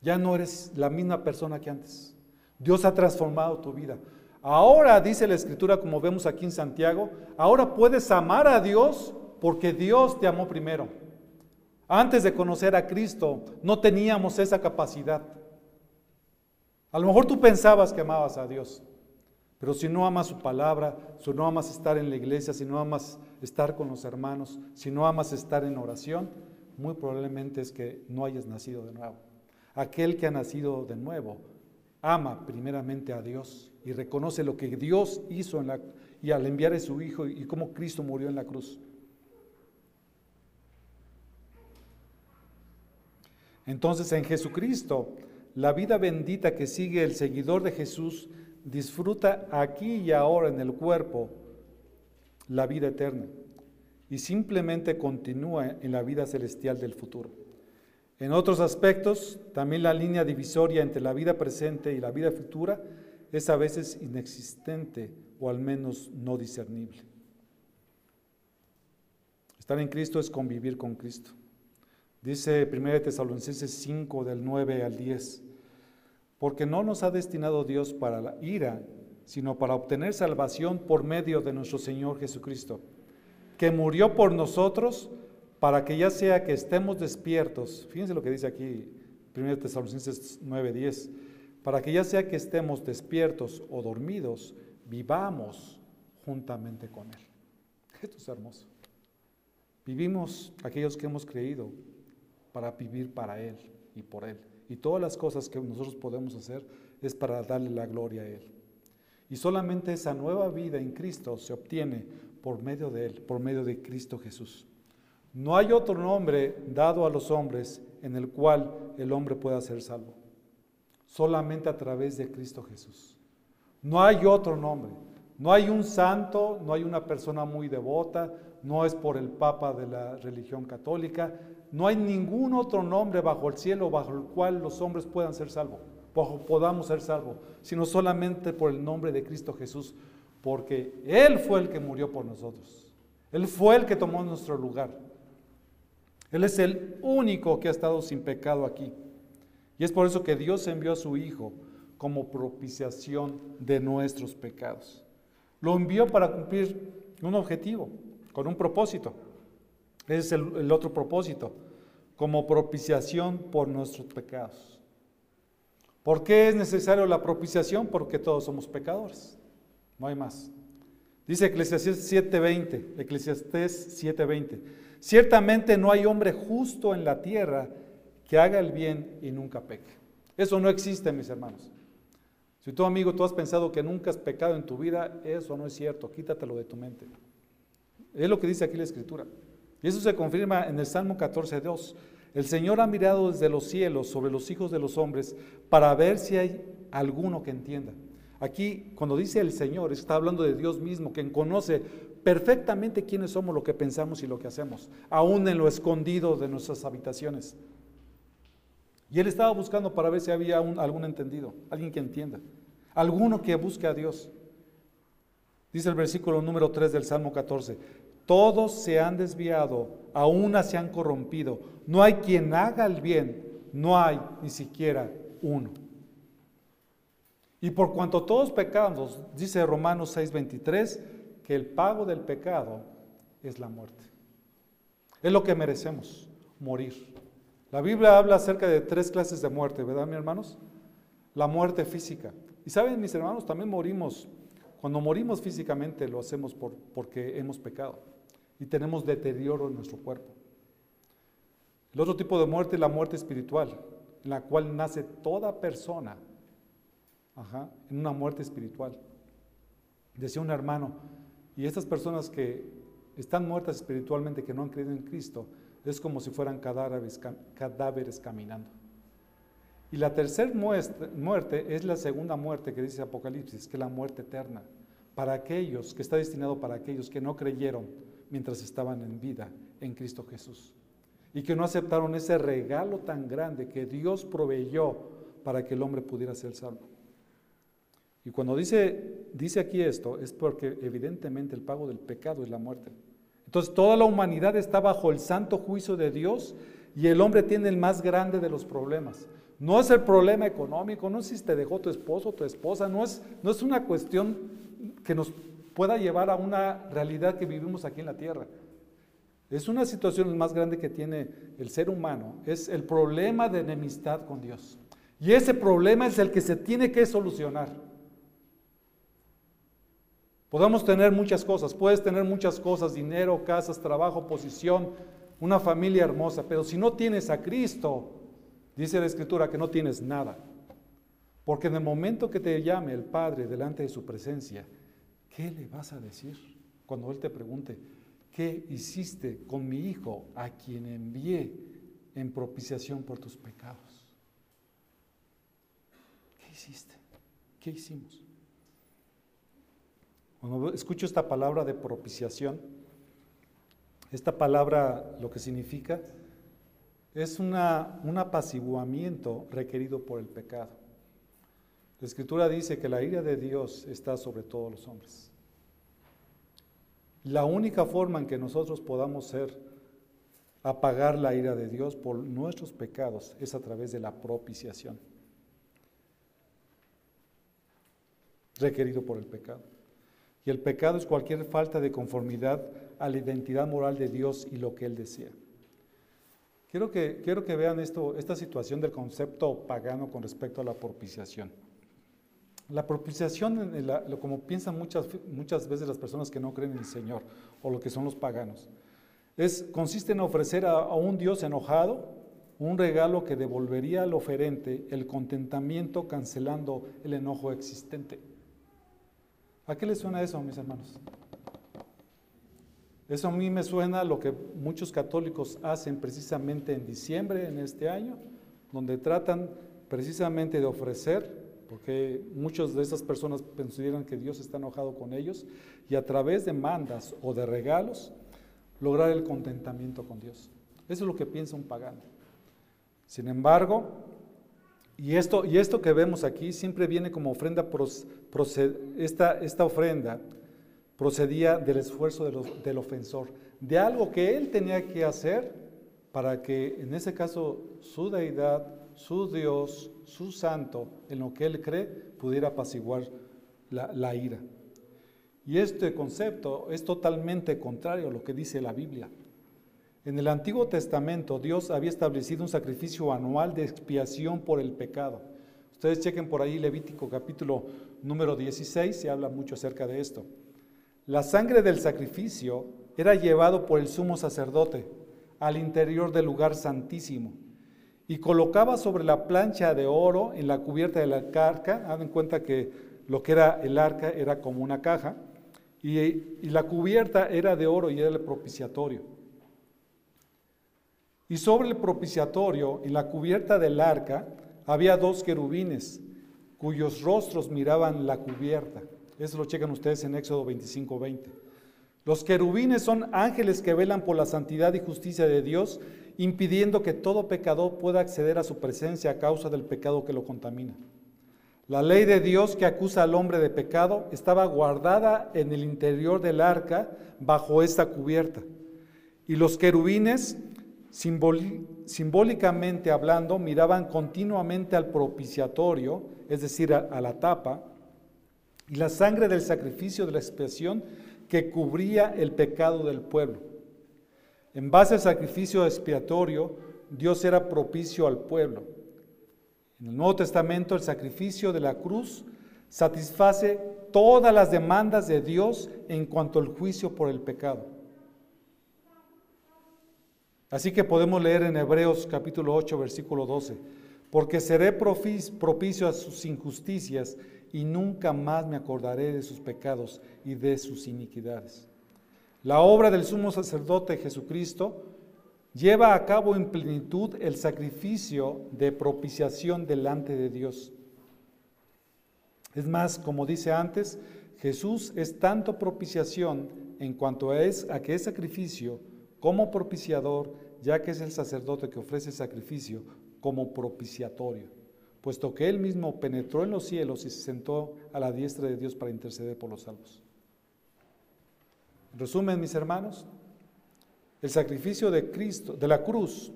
Ya no eres la misma persona que antes. Dios ha transformado tu vida. Ahora, dice la Escritura, como vemos aquí en Santiago, ahora puedes amar a Dios porque Dios te amó primero. Antes de conocer a Cristo, no teníamos esa capacidad. A lo mejor tú pensabas que amabas a Dios, pero si no amas su palabra, si no amas estar en la iglesia, si no amas estar con los hermanos, si no amas estar en oración, muy probablemente es que no hayas nacido de nuevo. Aquel que ha nacido de nuevo, ama primeramente a Dios y reconoce lo que Dios hizo en la, y al enviar a su Hijo y cómo Cristo murió en la cruz. Entonces, en Jesucristo, la vida bendita que sigue el seguidor de Jesús disfruta aquí y ahora en el cuerpo la vida eterna y simplemente continúa en la vida celestial del futuro. En otros aspectos, también la línea divisoria entre la vida presente y la vida futura es a veces inexistente o al menos no discernible. Estar en Cristo es convivir con Cristo. Dice primera Tesalonicenses cinco, del nueve al diez, porque no nos ha destinado Dios para la ira, sino para obtener salvación por medio de nuestro Señor Jesucristo, que murió por nosotros para que ya sea que estemos despiertos. Fíjense lo que dice aquí, primera Tesalonicenses nueve, diez, para que ya sea que estemos despiertos o dormidos, vivamos juntamente con Él. Esto es hermoso. Vivimos aquellos que hemos creído, para vivir para Él y por Él. Y todas las cosas que nosotros podemos hacer es para darle la gloria a Él. Y solamente esa nueva vida en Cristo se obtiene por medio de Él, por medio de Cristo Jesús. No hay otro nombre dado a los hombres en el cual el hombre pueda ser salvo. Solamente a través de Cristo Jesús. No hay otro nombre. No hay un santo, no hay una persona muy devota, no es por el Papa de la religión católica. No hay ningún otro nombre bajo el cielo bajo el cual los hombres puedan ser salvos, bajo podamos ser salvos, sino solamente por el nombre de Cristo Jesús, porque Él fue el que murió por nosotros. Él fue el que tomó nuestro lugar. Él es el único que ha estado sin pecado aquí. Y es por eso que Dios envió a su Hijo como propiciación de nuestros pecados. Lo envió para cumplir un objetivo, con un propósito. Ese es el, el otro propósito, como propiciación por nuestros pecados. ¿Por qué es necesario la propiciación? Porque todos somos pecadores, no hay más. Dice Eclesiastés siete veinte, Eclesiastés siete veinte, ciertamente no hay hombre justo en la tierra que haga el bien y nunca peque. Eso no existe, mis hermanos. Si tú, amigo, tú has pensado que nunca has pecado en tu vida, eso no es cierto, quítatelo de tu mente. Es lo que dice aquí la Escritura. Y eso se confirma en el Salmo catorce, dos. El Señor ha mirado desde los cielos sobre los hijos de los hombres para ver si hay alguno que entienda. Aquí, cuando dice el Señor, está hablando de Dios mismo, quien conoce perfectamente quiénes somos, lo que pensamos y lo que hacemos, aún en lo escondido de nuestras habitaciones. Y Él estaba buscando para ver si había un, algún entendido, alguien que entienda, alguno que busque a Dios. Dice el versículo número tres del Salmo catorce, todos se han desviado, a una se han corrompido, no hay quien haga el bien, no hay ni siquiera uno. Y por cuanto todos pecamos, dice Romanos seis veintitrés, que el pago del pecado es la muerte. Es lo que merecemos, morir. La Biblia habla acerca de tres clases de muerte, ¿verdad, mis hermanos? La muerte física. Y saben, mis hermanos, también morimos. Cuando morimos físicamente lo hacemos por, porque hemos pecado y tenemos deterioro en nuestro cuerpo. El otro tipo de muerte es la muerte espiritual, en la cual nace toda persona ajá, en una muerte espiritual. Decía un hermano, y estas personas que están muertas espiritualmente, que no han creído en Cristo, es como si fueran cadáveres, cadáveres caminando. Y la tercera muerte es la segunda muerte que dice Apocalipsis, que es la muerte eterna, para aquellos, que está destinado para aquellos que no creyeron mientras estaban en vida en Cristo Jesús, y que no aceptaron ese regalo tan grande que Dios proveyó para que el hombre pudiera ser salvo. Y cuando dice, dice aquí esto, es porque evidentemente el pago del pecado es la muerte. Entonces toda la humanidad está bajo el santo juicio de Dios y el hombre tiene el más grande de los problemas. No es el problema económico, no es si te dejó tu esposo o tu esposa, no es, no es una cuestión que nos pueda llevar a una realidad que vivimos aquí en la tierra. Es una situación más grande que tiene el ser humano, es el problema de enemistad con Dios. Y ese problema es el que se tiene que solucionar. Podemos tener muchas cosas, puedes tener muchas cosas, dinero, casas, trabajo, posición, una familia hermosa, pero si no tienes a Cristo, dice la Escritura que no tienes nada, porque en el momento que te llame el Padre delante de su presencia, ¿qué le vas a decir? Cuando Él te pregunte, ¿qué hiciste con mi Hijo a quien envié en propiciación por tus pecados? ¿Qué hiciste? ¿Qué hicimos? Cuando escucho esta palabra de propiciación, esta palabra lo que significa es una, un apaciguamiento requerido por el pecado. La Escritura dice que la ira de Dios está sobre todos los hombres. La única forma en que nosotros podamos ser, apagar la ira de Dios por nuestros pecados es a través de la propiciación, requerido por el pecado. Y el pecado es cualquier falta de conformidad a la identidad moral de Dios y lo que Él desea. Quiero que, quiero que vean esto, esta situación del concepto pagano con respecto a la propiciación. La propiciación, en la, como piensan muchas, muchas veces las personas que no creen en el Señor, o lo que son los paganos, es, consiste en ofrecer a, a un Dios enojado un regalo que devolvería al oferente el contentamiento, cancelando el enojo existente. ¿A qué le suena eso, mis hermanos? Eso a mí me suena a lo que muchos católicos hacen precisamente en diciembre, en este año, donde tratan precisamente de ofrecer, porque muchas de esas personas consideran que Dios está enojado con ellos, y a través de mandas o de regalos, lograr el contentamiento con Dios. Eso es lo que piensa un pagano. Sin embargo, Y esto, y esto que vemos aquí siempre viene como ofrenda, pros, proced, esta, esta ofrenda procedía del esfuerzo de los, del ofensor, de algo que él tenía que hacer para que en ese caso su deidad, su Dios, su santo, en lo que él cree, pudiera apaciguar la, la ira. Y este concepto es totalmente contrario a lo que dice la Biblia. En el Antiguo Testamento, Dios había establecido un sacrificio anual de expiación por el pecado. Ustedes chequen por ahí Levítico capítulo número dieciséis, se habla mucho acerca de esto. La sangre del sacrificio era llevado por el sumo sacerdote al interior del lugar santísimo y colocaba sobre la plancha de oro en la cubierta de la arca. Hagan cuenta que lo que era el arca era como una caja y, y la cubierta era de oro y era el propiciatorio. Y sobre el propiciatorio y la cubierta del arca había dos querubines, cuyos rostros miraban la cubierta. Eso lo checan ustedes en Éxodo veinticinco veinte. Los querubines son ángeles que velan por la santidad y justicia de Dios, impidiendo que todo pecador pueda acceder a su presencia a causa del pecado que lo contamina. La ley de Dios que acusa al hombre de pecado estaba guardada en el interior del arca bajo esta cubierta. Y los querubines, simbol- simbólicamente hablando, miraban continuamente al propiciatorio, es decir, a, a la tapa, y la sangre del sacrificio de la expiación que cubría el pecado del pueblo. En base al sacrificio expiatorio, Dios era propicio al pueblo. En el Nuevo Testamento, el sacrificio de la cruz satisface todas las demandas de Dios en cuanto al juicio por el pecado. Así que podemos leer en Hebreos capítulo ocho, versículo doce, porque seré propicio a sus injusticias y nunca más me acordaré de sus pecados y de sus iniquidades. La obra del sumo sacerdote Jesucristo lleva a cabo en plenitud el sacrificio de propiciación delante de Dios. Es más, como dice antes, Jesús es tanto propiciación en cuanto a, es, a que es sacrificio como propiciador, ya que es el sacerdote que ofrece el sacrificio como propiciatorio, puesto que él mismo penetró en los cielos y se sentó a la diestra de Dios para interceder por los salvos. En resumen, mis hermanos, el sacrificio de Cristo, de la cruz,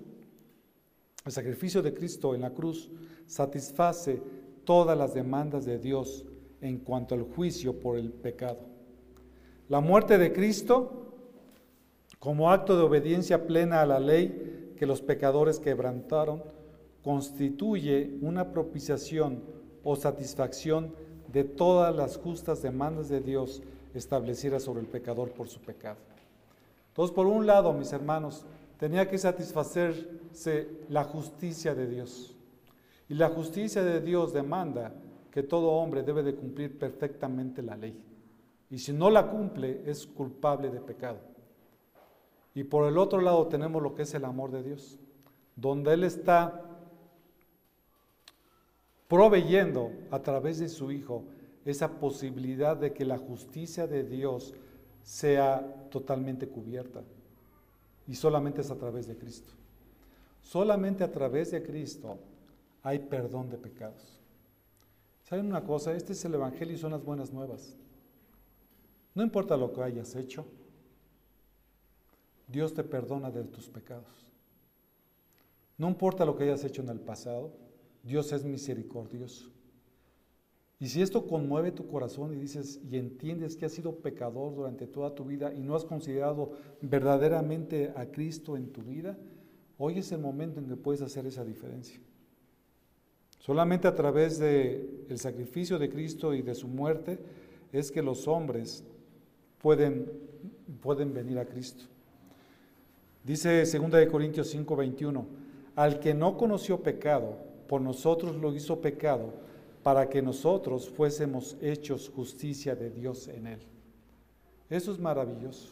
el sacrificio de Cristo en la cruz satisface todas las demandas de Dios en cuanto al juicio por el pecado. La muerte de Cristo, como acto de obediencia plena a la ley que los pecadores quebrantaron, constituye una propiciación o satisfacción de todas las justas demandas de Dios establecidas sobre el pecador por su pecado. Entonces, por un lado, mis hermanos, tenía que satisfacerse la justicia de Dios. Y la justicia de Dios demanda que todo hombre debe de cumplir perfectamente la ley. Y si no la cumple, es culpable de pecado. Y por el otro lado tenemos lo que es el amor de Dios, donde Él está proveyendo a través de su Hijo esa posibilidad de que la justicia de Dios sea totalmente cubierta, y solamente es a través de Cristo. Solamente a través de Cristo hay perdón de pecados. ¿Saben una cosa? Este es el Evangelio y son las buenas nuevas. No importa lo que hayas hecho, Dios te perdona de tus pecados. No importa lo que hayas hecho en el pasado, Dios es misericordioso. Y si esto conmueve tu corazón y dices y entiendes que has sido pecador durante toda tu vida y no has considerado verdaderamente a Cristo en tu vida, hoy es el momento en que puedes hacer esa diferencia. Solamente a través del sacrificio de Cristo y de su muerte es que los hombres pueden, pueden venir a Cristo. Dice segunda Corintios cinco veintiuno, al que no conoció pecado, por nosotros lo hizo pecado, para que nosotros fuésemos hechos justicia de Dios en Él. Eso es maravilloso.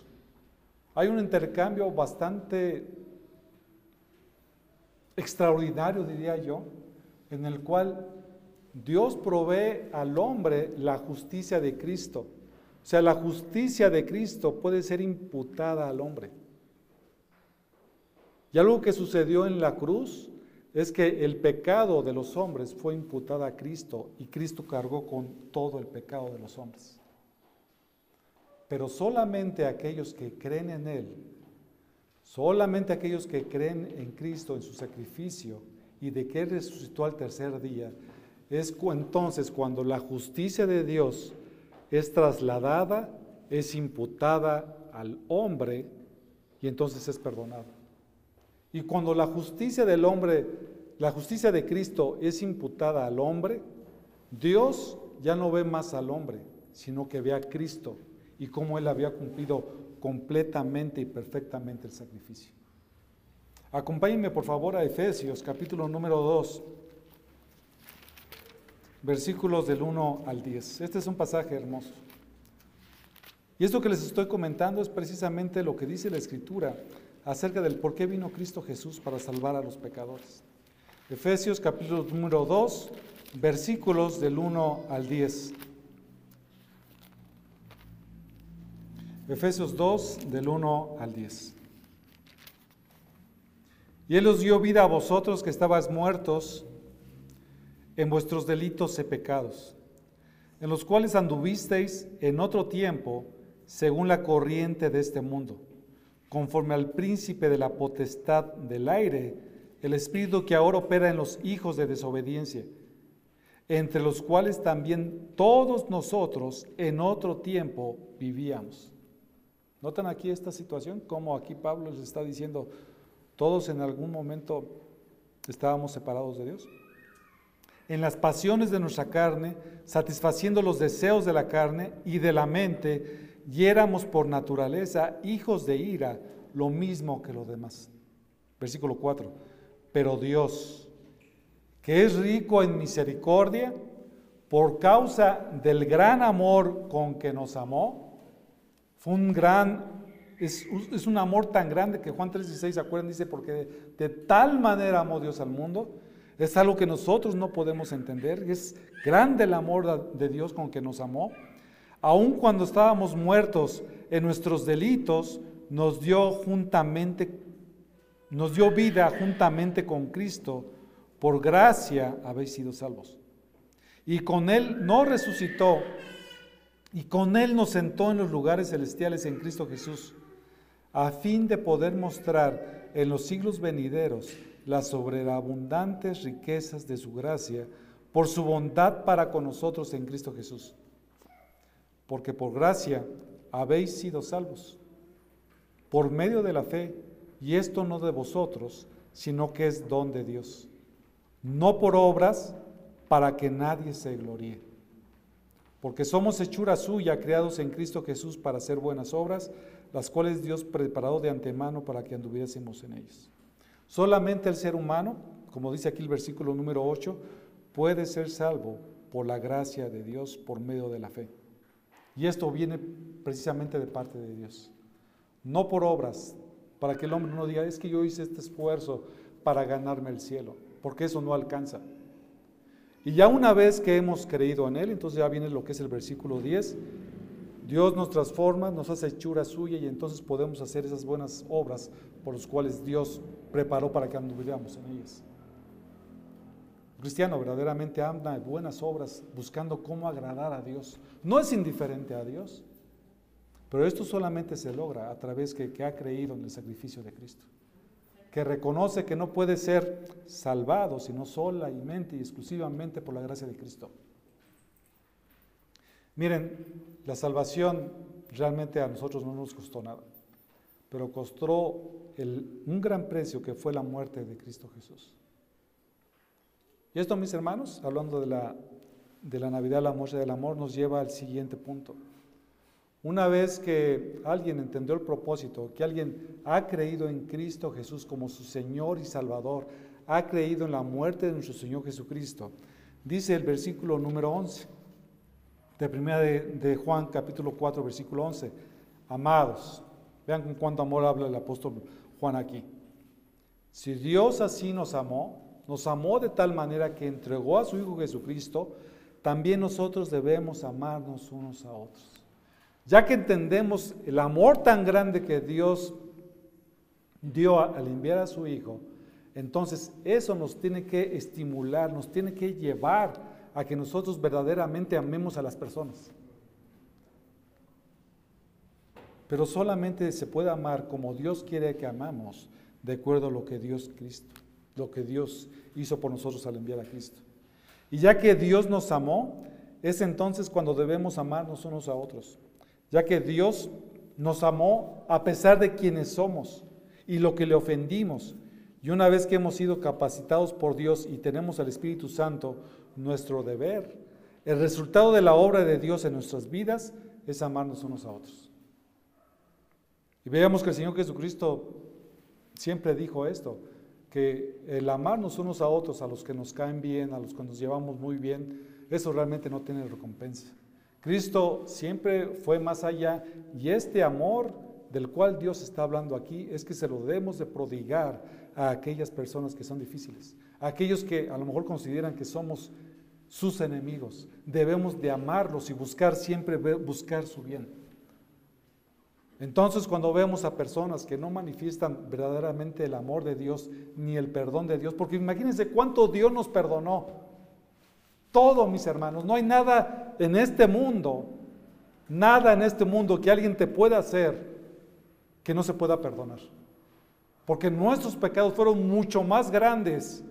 Hay un intercambio bastante extraordinario, diría yo, en el cual Dios provee al hombre la justicia de Cristo. O sea, la justicia de Cristo puede ser imputada al hombre. Y algo que sucedió en la cruz es que el pecado de los hombres fue imputado a Cristo y Cristo cargó con todo el pecado de los hombres. Pero solamente aquellos que creen en Él, solamente aquellos que creen en Cristo, en su sacrificio y de que Él resucitó al tercer día, es entonces cuando la justicia de Dios es trasladada, es imputada al hombre y entonces es perdonado. Y cuando la justicia del hombre, la justicia de Cristo es imputada al hombre, Dios ya no ve más al hombre, sino que ve a Cristo y cómo Él había cumplido completamente y perfectamente el sacrificio. Acompáñenme por favor a Efesios, capítulo número dos, versículos del uno al diez. Este es un pasaje hermoso. Y esto que les estoy comentando es precisamente lo que dice la Escritura acerca del por qué vino Cristo Jesús para salvar a los pecadores. Efesios capítulo número dos, versículos del uno al diez. Efesios dos, del uno al diez. Y Él os dio vida a vosotros que estabais muertos en vuestros delitos y pecados, en los cuales anduvisteis en otro tiempo, según la corriente de este mundo, conforme al príncipe de la potestad del aire, el espíritu que ahora opera en los hijos de desobediencia, entre los cuales también todos nosotros en otro tiempo vivíamos. ¿Notan aquí esta situación? Como aquí Pablo les está diciendo, todos en algún momento estábamos separados de Dios. En las pasiones de nuestra carne, satisfaciendo los deseos de la carne y de la mente, y éramos por naturaleza hijos de ira, lo mismo que los demás. Versículo cuatro. Pero Dios, que es rico en misericordia, por causa del gran amor con que nos amó, fue un gran, es, es un amor tan grande que Juan tres dieciséis, ¿se acuerdan? Dice, porque de, de tal manera amó Dios al mundo. Es algo que nosotros no podemos entender, es grande el amor de Dios con que nos amó. Aun cuando estábamos muertos en nuestros delitos, nos dio juntamente, nos dio vida juntamente con Cristo, por gracia habéis sido salvos. Y con Él nos resucitó, y con Él nos sentó en los lugares celestiales en Cristo Jesús, a fin de poder mostrar en los siglos venideros las sobreabundantes riquezas de su gracia, por su bondad para con nosotros en Cristo Jesús. Porque por gracia habéis sido salvos, por medio de la fe, y esto no de vosotros, sino que es don de Dios, no por obras, para que nadie se gloríe. Porque somos hechura suya, creados en Cristo Jesús para hacer buenas obras, las cuales Dios preparó de antemano para que anduviésemos en ellas. Solamente el ser humano, como dice aquí el versículo número ocho, puede ser salvo por la gracia de Dios, por medio de la fe. Y esto viene precisamente de parte de Dios. No por obras, para que el hombre no diga, es que yo hice este esfuerzo para ganarme el cielo, porque eso no alcanza. Y ya una vez que hemos creído en Él, entonces ya viene lo que es el versículo diez, Dios nos transforma, nos hace hechura suya y entonces podemos hacer esas buenas obras por las cuales Dios preparó para que anduviéramos en ellas. El cristiano verdaderamente anda en buenas obras buscando cómo agradar a Dios. No es indiferente a Dios, pero esto solamente se logra a través que, que ha creído en el sacrificio de Cristo, que reconoce que no puede ser salvado sino solamente y exclusivamente por la gracia de Cristo. Miren, la salvación realmente a nosotros no nos costó nada, pero costó el, un gran precio que fue la muerte de Cristo Jesús. Y esto, mis hermanos, hablando de la, de la Navidad, la muerte del amor, nos lleva al siguiente punto. Una vez que alguien entendió el propósito, que alguien ha creído en Cristo Jesús como su Señor y Salvador, ha creído en la muerte de nuestro Señor Jesucristo, dice el versículo número once, de primera de, de Juan, capítulo cuatro, versículo once. Amados, vean con cuánto amor habla el apóstol Juan aquí. Si Dios así nos amó, nos amó de tal manera que entregó a su Hijo Jesucristo, también nosotros debemos amarnos unos a otros. Ya que entendemos el amor tan grande que Dios dio al enviar a su Hijo, entonces eso nos tiene que estimular, nos tiene que llevar a que nosotros verdaderamente amemos a las personas. Pero solamente se puede amar como Dios quiere que amamos, de acuerdo a lo que Dios Cristo, lo que Dios hizo por nosotros al enviar a Cristo. Y ya que Dios nos amó, es entonces cuando debemos amarnos unos a otros, ya que Dios nos amó a pesar de quienes somos y lo que le ofendimos. Y una vez que hemos sido capacitados por Dios y tenemos al Espíritu Santo, nuestro deber, el resultado de la obra de Dios en nuestras vidas, es amarnos unos a otros. Y veamos que el Señor Jesucristo siempre dijo esto, que el amarnos unos a otros, a los que nos caen bien, a los que nos llevamos muy bien, eso realmente no tiene recompensa. Cristo siempre fue más allá, y este amor del cual Dios está hablando aquí es que se lo debemos de prodigar a aquellas personas que son difíciles, a aquellos que a lo mejor consideran que somos sus enemigos. Debemos de amarlos y buscar siempre buscar su bien. Entonces, cuando vemos a personas que no manifiestan verdaderamente el amor de Dios ni el perdón de Dios, porque imagínense cuánto Dios nos perdonó, todo, mis hermanos. No hay nada en este mundo, nada en este mundo que alguien te pueda hacer que no se pueda perdonar, porque nuestros pecados fueron mucho más grandes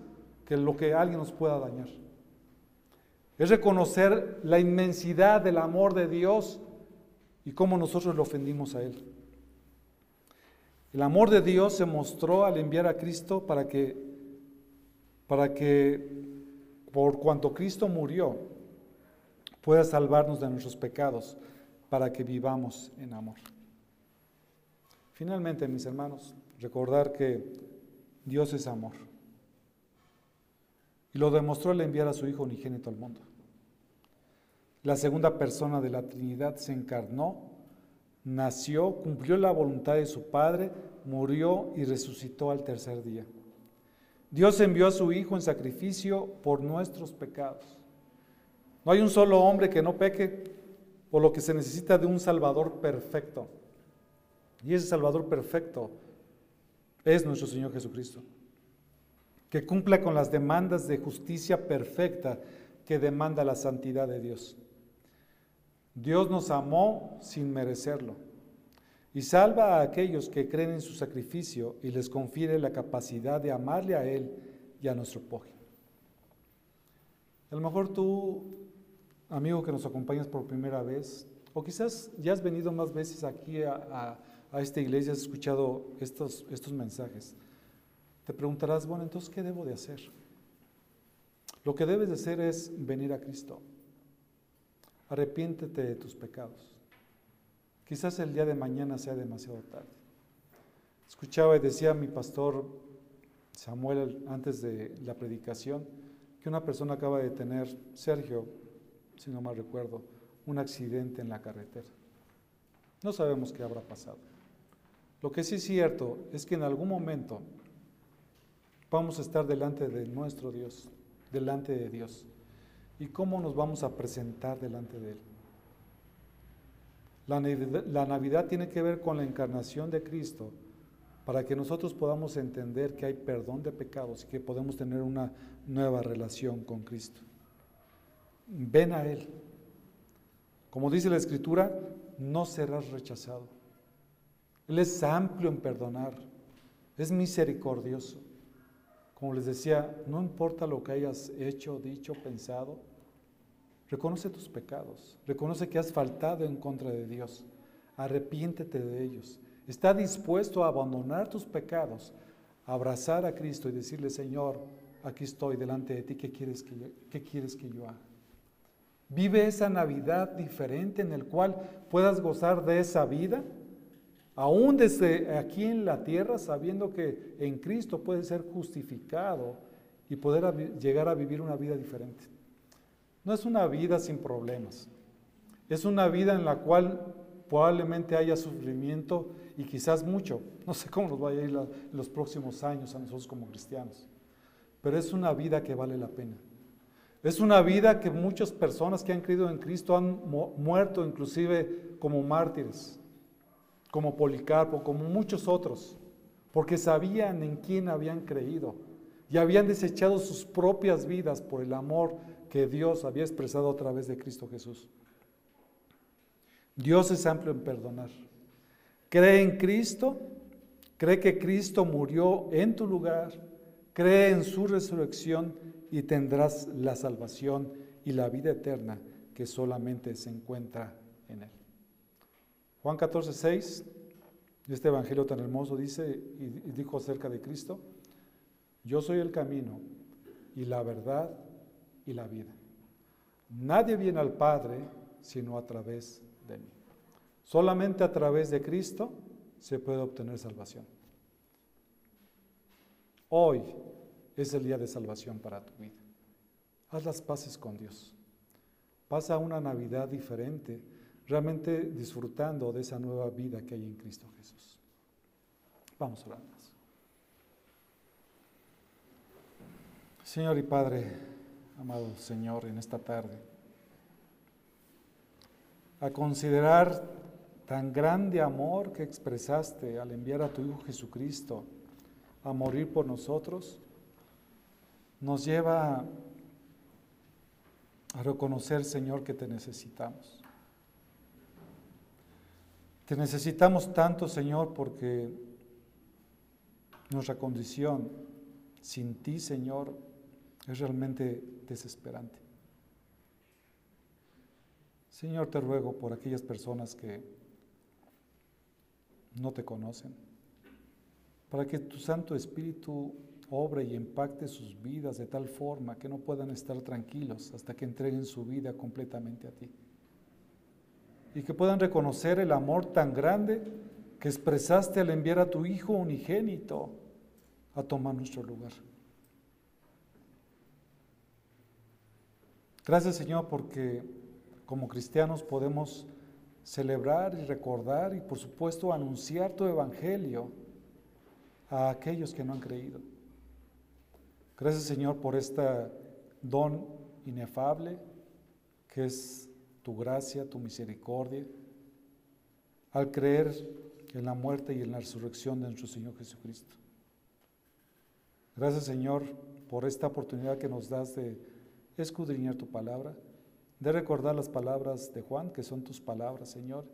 que lo que alguien nos pueda dañar. Es reconocer la inmensidad del amor de Dios y cómo nosotros le ofendimos a Él. El amor de Dios se mostró al enviar a Cristo para que, para que por cuanto Cristo murió, pueda salvarnos de nuestros pecados, para que vivamos en amor. Finalmente, mis hermanos, recordar que Dios es amor. Y lo demostró al enviar a su Hijo unigénito al mundo. La segunda persona de la Trinidad se encarnó, nació, cumplió la voluntad de su Padre, murió y resucitó al tercer día. Dios envió a su Hijo en sacrificio por nuestros pecados. No hay un solo hombre que no peque, por lo que se necesita de un Salvador perfecto. Y ese Salvador perfecto es nuestro Señor Jesucristo, que cumpla con las demandas de justicia perfecta que demanda la santidad de Dios. Dios nos amó sin merecerlo y salva a aquellos que creen en su sacrificio y les confiere la capacidad de amarle a Él y a nuestro prójimo. A lo mejor tú, amigo que nos acompañas por primera vez, o quizás ya has venido más veces aquí a, a, a esta iglesia, has escuchado estos, estos mensajes. Te preguntarás, bueno, entonces, ¿qué debo de hacer? Lo que debes de hacer es venir a Cristo. Arrepiéntete de tus pecados. Quizás el día de mañana sea demasiado tarde. Escuchaba y decía mi pastor Samuel antes de la predicación, que una persona acaba de tener, Sergio, si no mal recuerdo, un accidente en la carretera. No sabemos qué habrá pasado. Lo que sí es cierto es que en algún momento vamos a estar delante de nuestro Dios, delante de Dios. ¿Y cómo nos vamos a presentar delante de Él? La Navidad, la Navidad tiene que ver con la encarnación de Cristo, para que nosotros podamos entender que hay perdón de pecados y que podemos tener una nueva relación con Cristo. Ven a Él. Como dice la Escritura, no serás rechazado. Él es amplio en perdonar, es misericordioso. Como les decía, no importa lo que hayas hecho, dicho, pensado, reconoce tus pecados, reconoce que has faltado en contra de Dios, arrepiéntete de ellos. Está dispuesto a abandonar tus pecados, a abrazar a Cristo y decirle, Señor, aquí estoy delante de ti, ¿qué quieres que yo, qué quieres que yo haga? Vive esa Navidad diferente en el cual puedas gozar de esa vida, aún desde aquí en la tierra, sabiendo que en Cristo puedes ser justificado y poder llegar a vivir una vida diferente. No es una vida sin problemas, es una vida en la cual probablemente haya sufrimiento y quizás mucho. No sé cómo nos vaya a ir la, los próximos años a nosotros como cristianos, pero es una vida que vale la pena. Es una vida que muchas personas que han creído en Cristo han mu- muerto, inclusive como mártires, como Policarpo, como muchos otros, porque sabían en quién habían creído y habían desechado sus propias vidas por el amor que Dios había expresado a través de Cristo Jesús. Dios es amplio en perdonar. Cree en Cristo, cree que Cristo murió en tu lugar, cree en su resurrección y tendrás la salvación y la vida eterna que solamente se encuentra en Él. Juan catorce, seis, este evangelio tan hermoso dice, y dijo acerca de Cristo, yo soy el camino y la verdad y la vida. Nadie viene al Padre sino a través de mí. Solamente a través de Cristo se puede obtener salvación. Hoy es el día de salvación para tu vida. Haz las paces con Dios. Pasa una Navidad diferente, realmente disfrutando de esa nueva vida que hay en Cristo Jesús. Vamos a orar más. Señor y Padre, amado Señor, en esta tarde, a considerar tan grande amor que expresaste al enviar a tu Hijo Jesucristo a morir por nosotros, nos lleva a reconocer, Señor, que te necesitamos. Te necesitamos tanto, Señor, porque nuestra condición sin ti, Señor, es realmente desesperante. Señor, te ruego por aquellas personas que no te conocen, para que tu Santo Espíritu obre y impacte sus vidas de tal forma que no puedan estar tranquilos hasta que entreguen su vida completamente a ti. Y que puedan reconocer el amor tan grande que expresaste al enviar a tu Hijo unigénito a tomar nuestro lugar. Gracias, Señor, porque como cristianos podemos celebrar y recordar y, por supuesto, anunciar tu evangelio a aquellos que no han creído. Gracias, Señor, por este don inefable que es tu gracia, tu misericordia, al creer en la muerte y en la resurrección de nuestro Señor Jesucristo. Gracias, Señor, por esta oportunidad que nos das de escudriñar tu palabra, de recordar las palabras de Juan, que son tus palabras, Señor,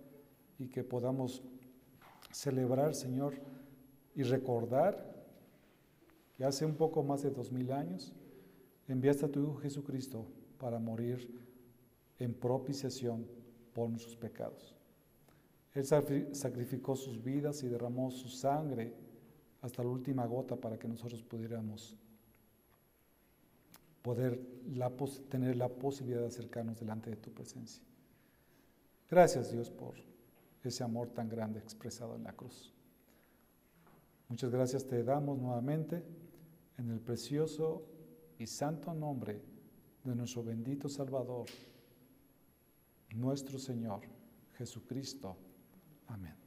y que podamos celebrar, Señor, y recordar que hace un poco más de dos mil años enviaste a tu Hijo Jesucristo para morir en propiciación por nuestros pecados. Él sacrificó sus vidas y derramó su sangre hasta la última gota para que nosotros pudiéramos poder la pos- tener la posibilidad de acercarnos delante de tu presencia. Gracias, Dios, por ese amor tan grande expresado en la cruz. Muchas gracias te damos nuevamente en el precioso y santo nombre de nuestro bendito Salvador, nuestro Señor Jesucristo. Amén.